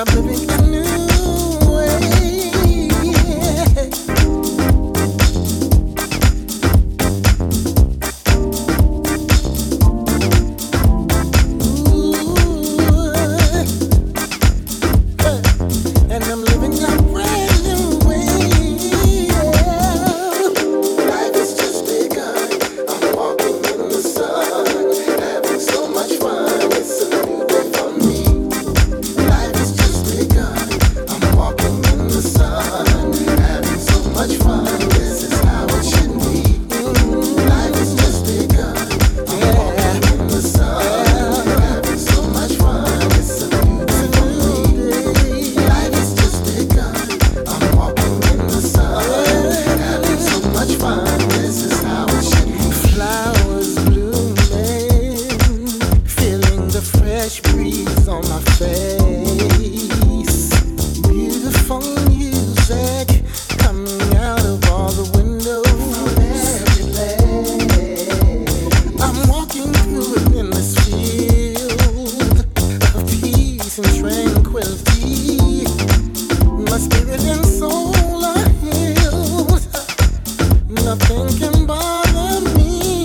I'm living a new way. Ooh. And I'm living a brand new way. Life is just begun. I'm walking in the sun, having so much fun. It's a new day for me. Fresh breeze on my face, beautiful music coming out of all the windows. I'm walking through an endless field of peace and tranquility. My spirit and soul are healed. Nothing can bother me.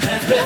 Baby,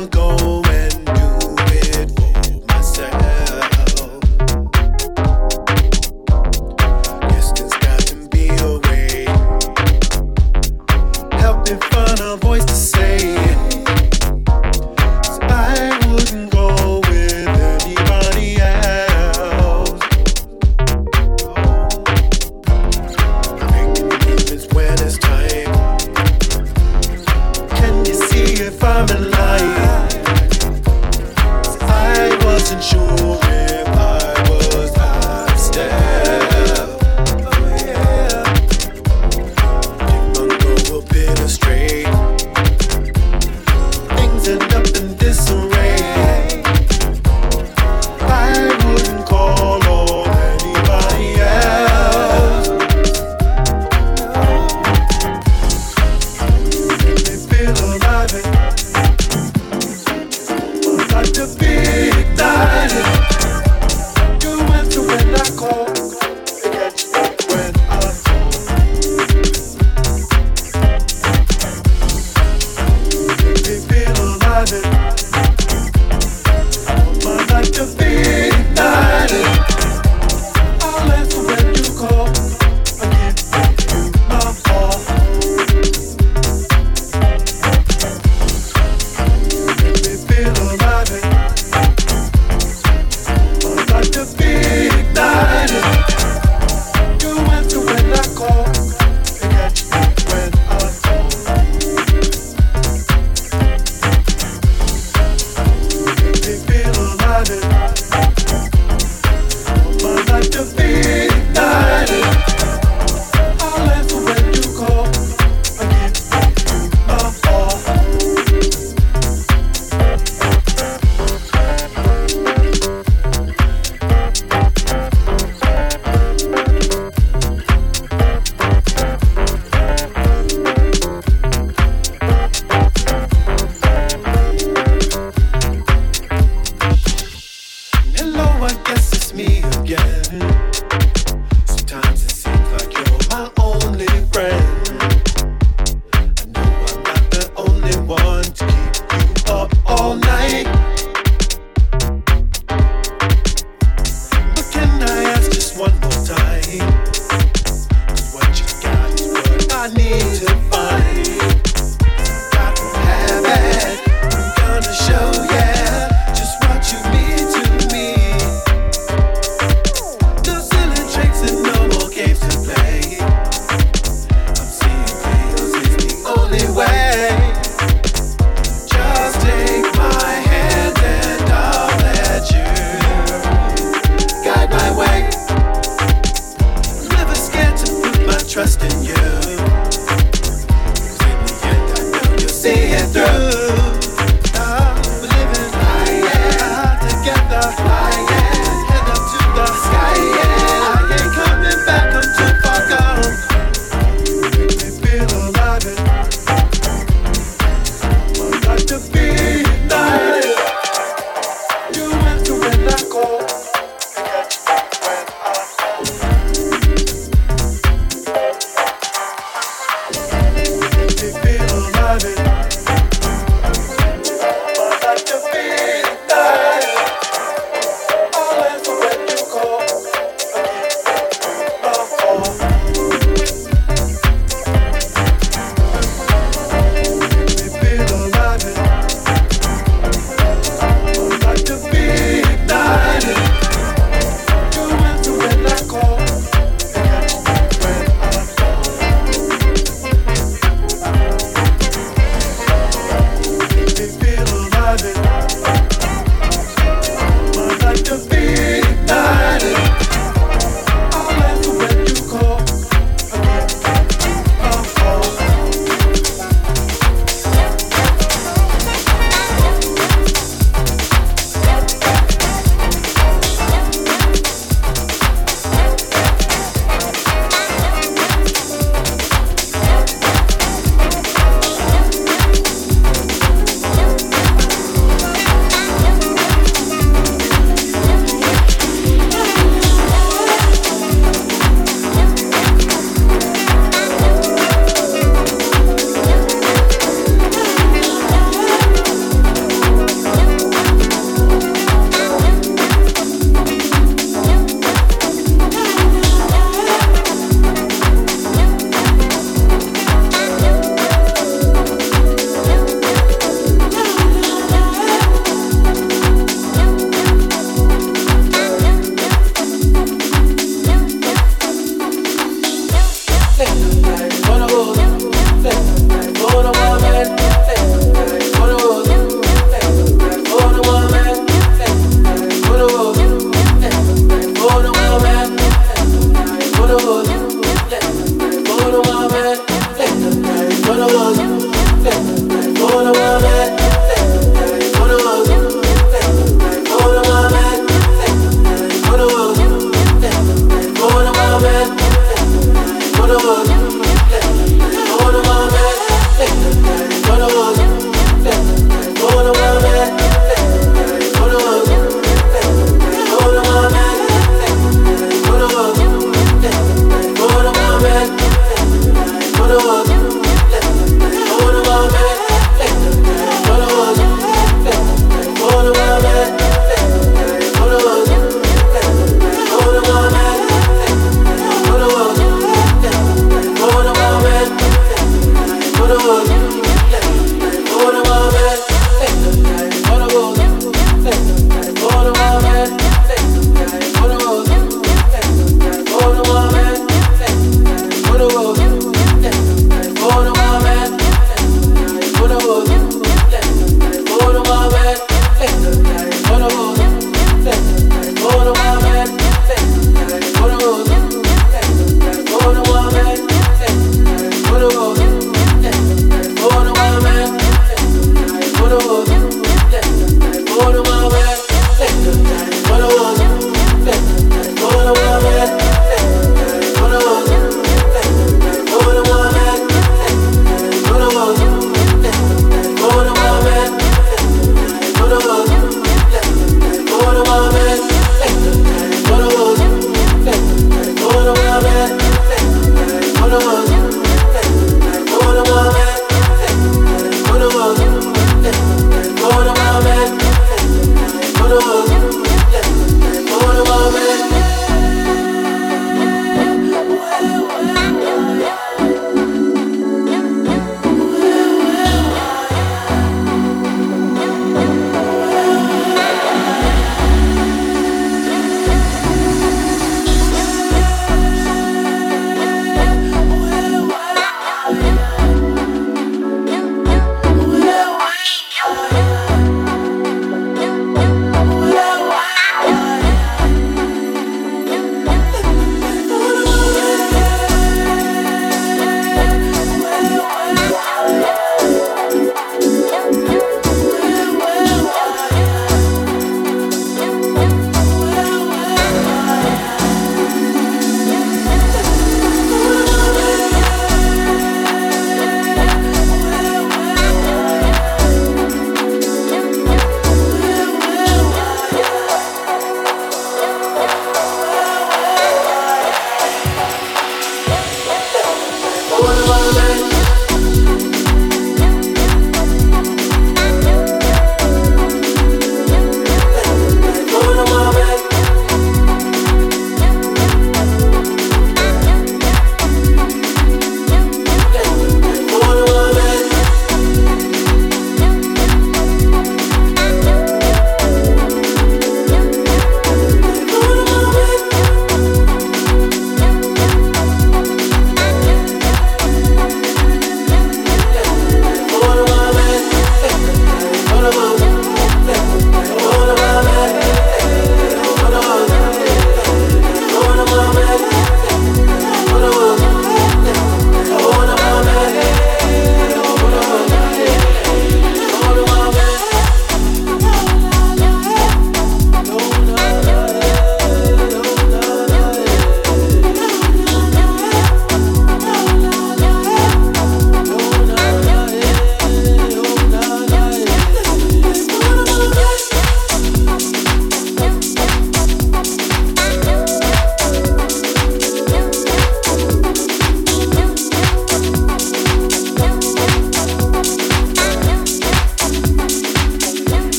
will go and do it for myself. Guess there's got to be a way. Help me find a voice to say it. So I wouldn't go with anybody else. I make the commitments when it's time. Can you see if I'm in love? Wasn't sure if I was myself. Oh yeah. Give my girl a bit of straight. Things end up in disarray. I wouldn't call on anybody else. Make me feel alive. I'd like to be. You answer when I call, you catch up when I fall. Make me feel alive. I'd like to be ignited. I'll answer when you call, I give you my all. Make me feel alive. Trust in you, 'cause in the end I know you'll see it through. We're living high together, flying, head up to the sky. I ain't coming back, I'm too far gone. Make me feel alive. I'd like to be ignited. You answer when I call, I catch you when I fall. I've been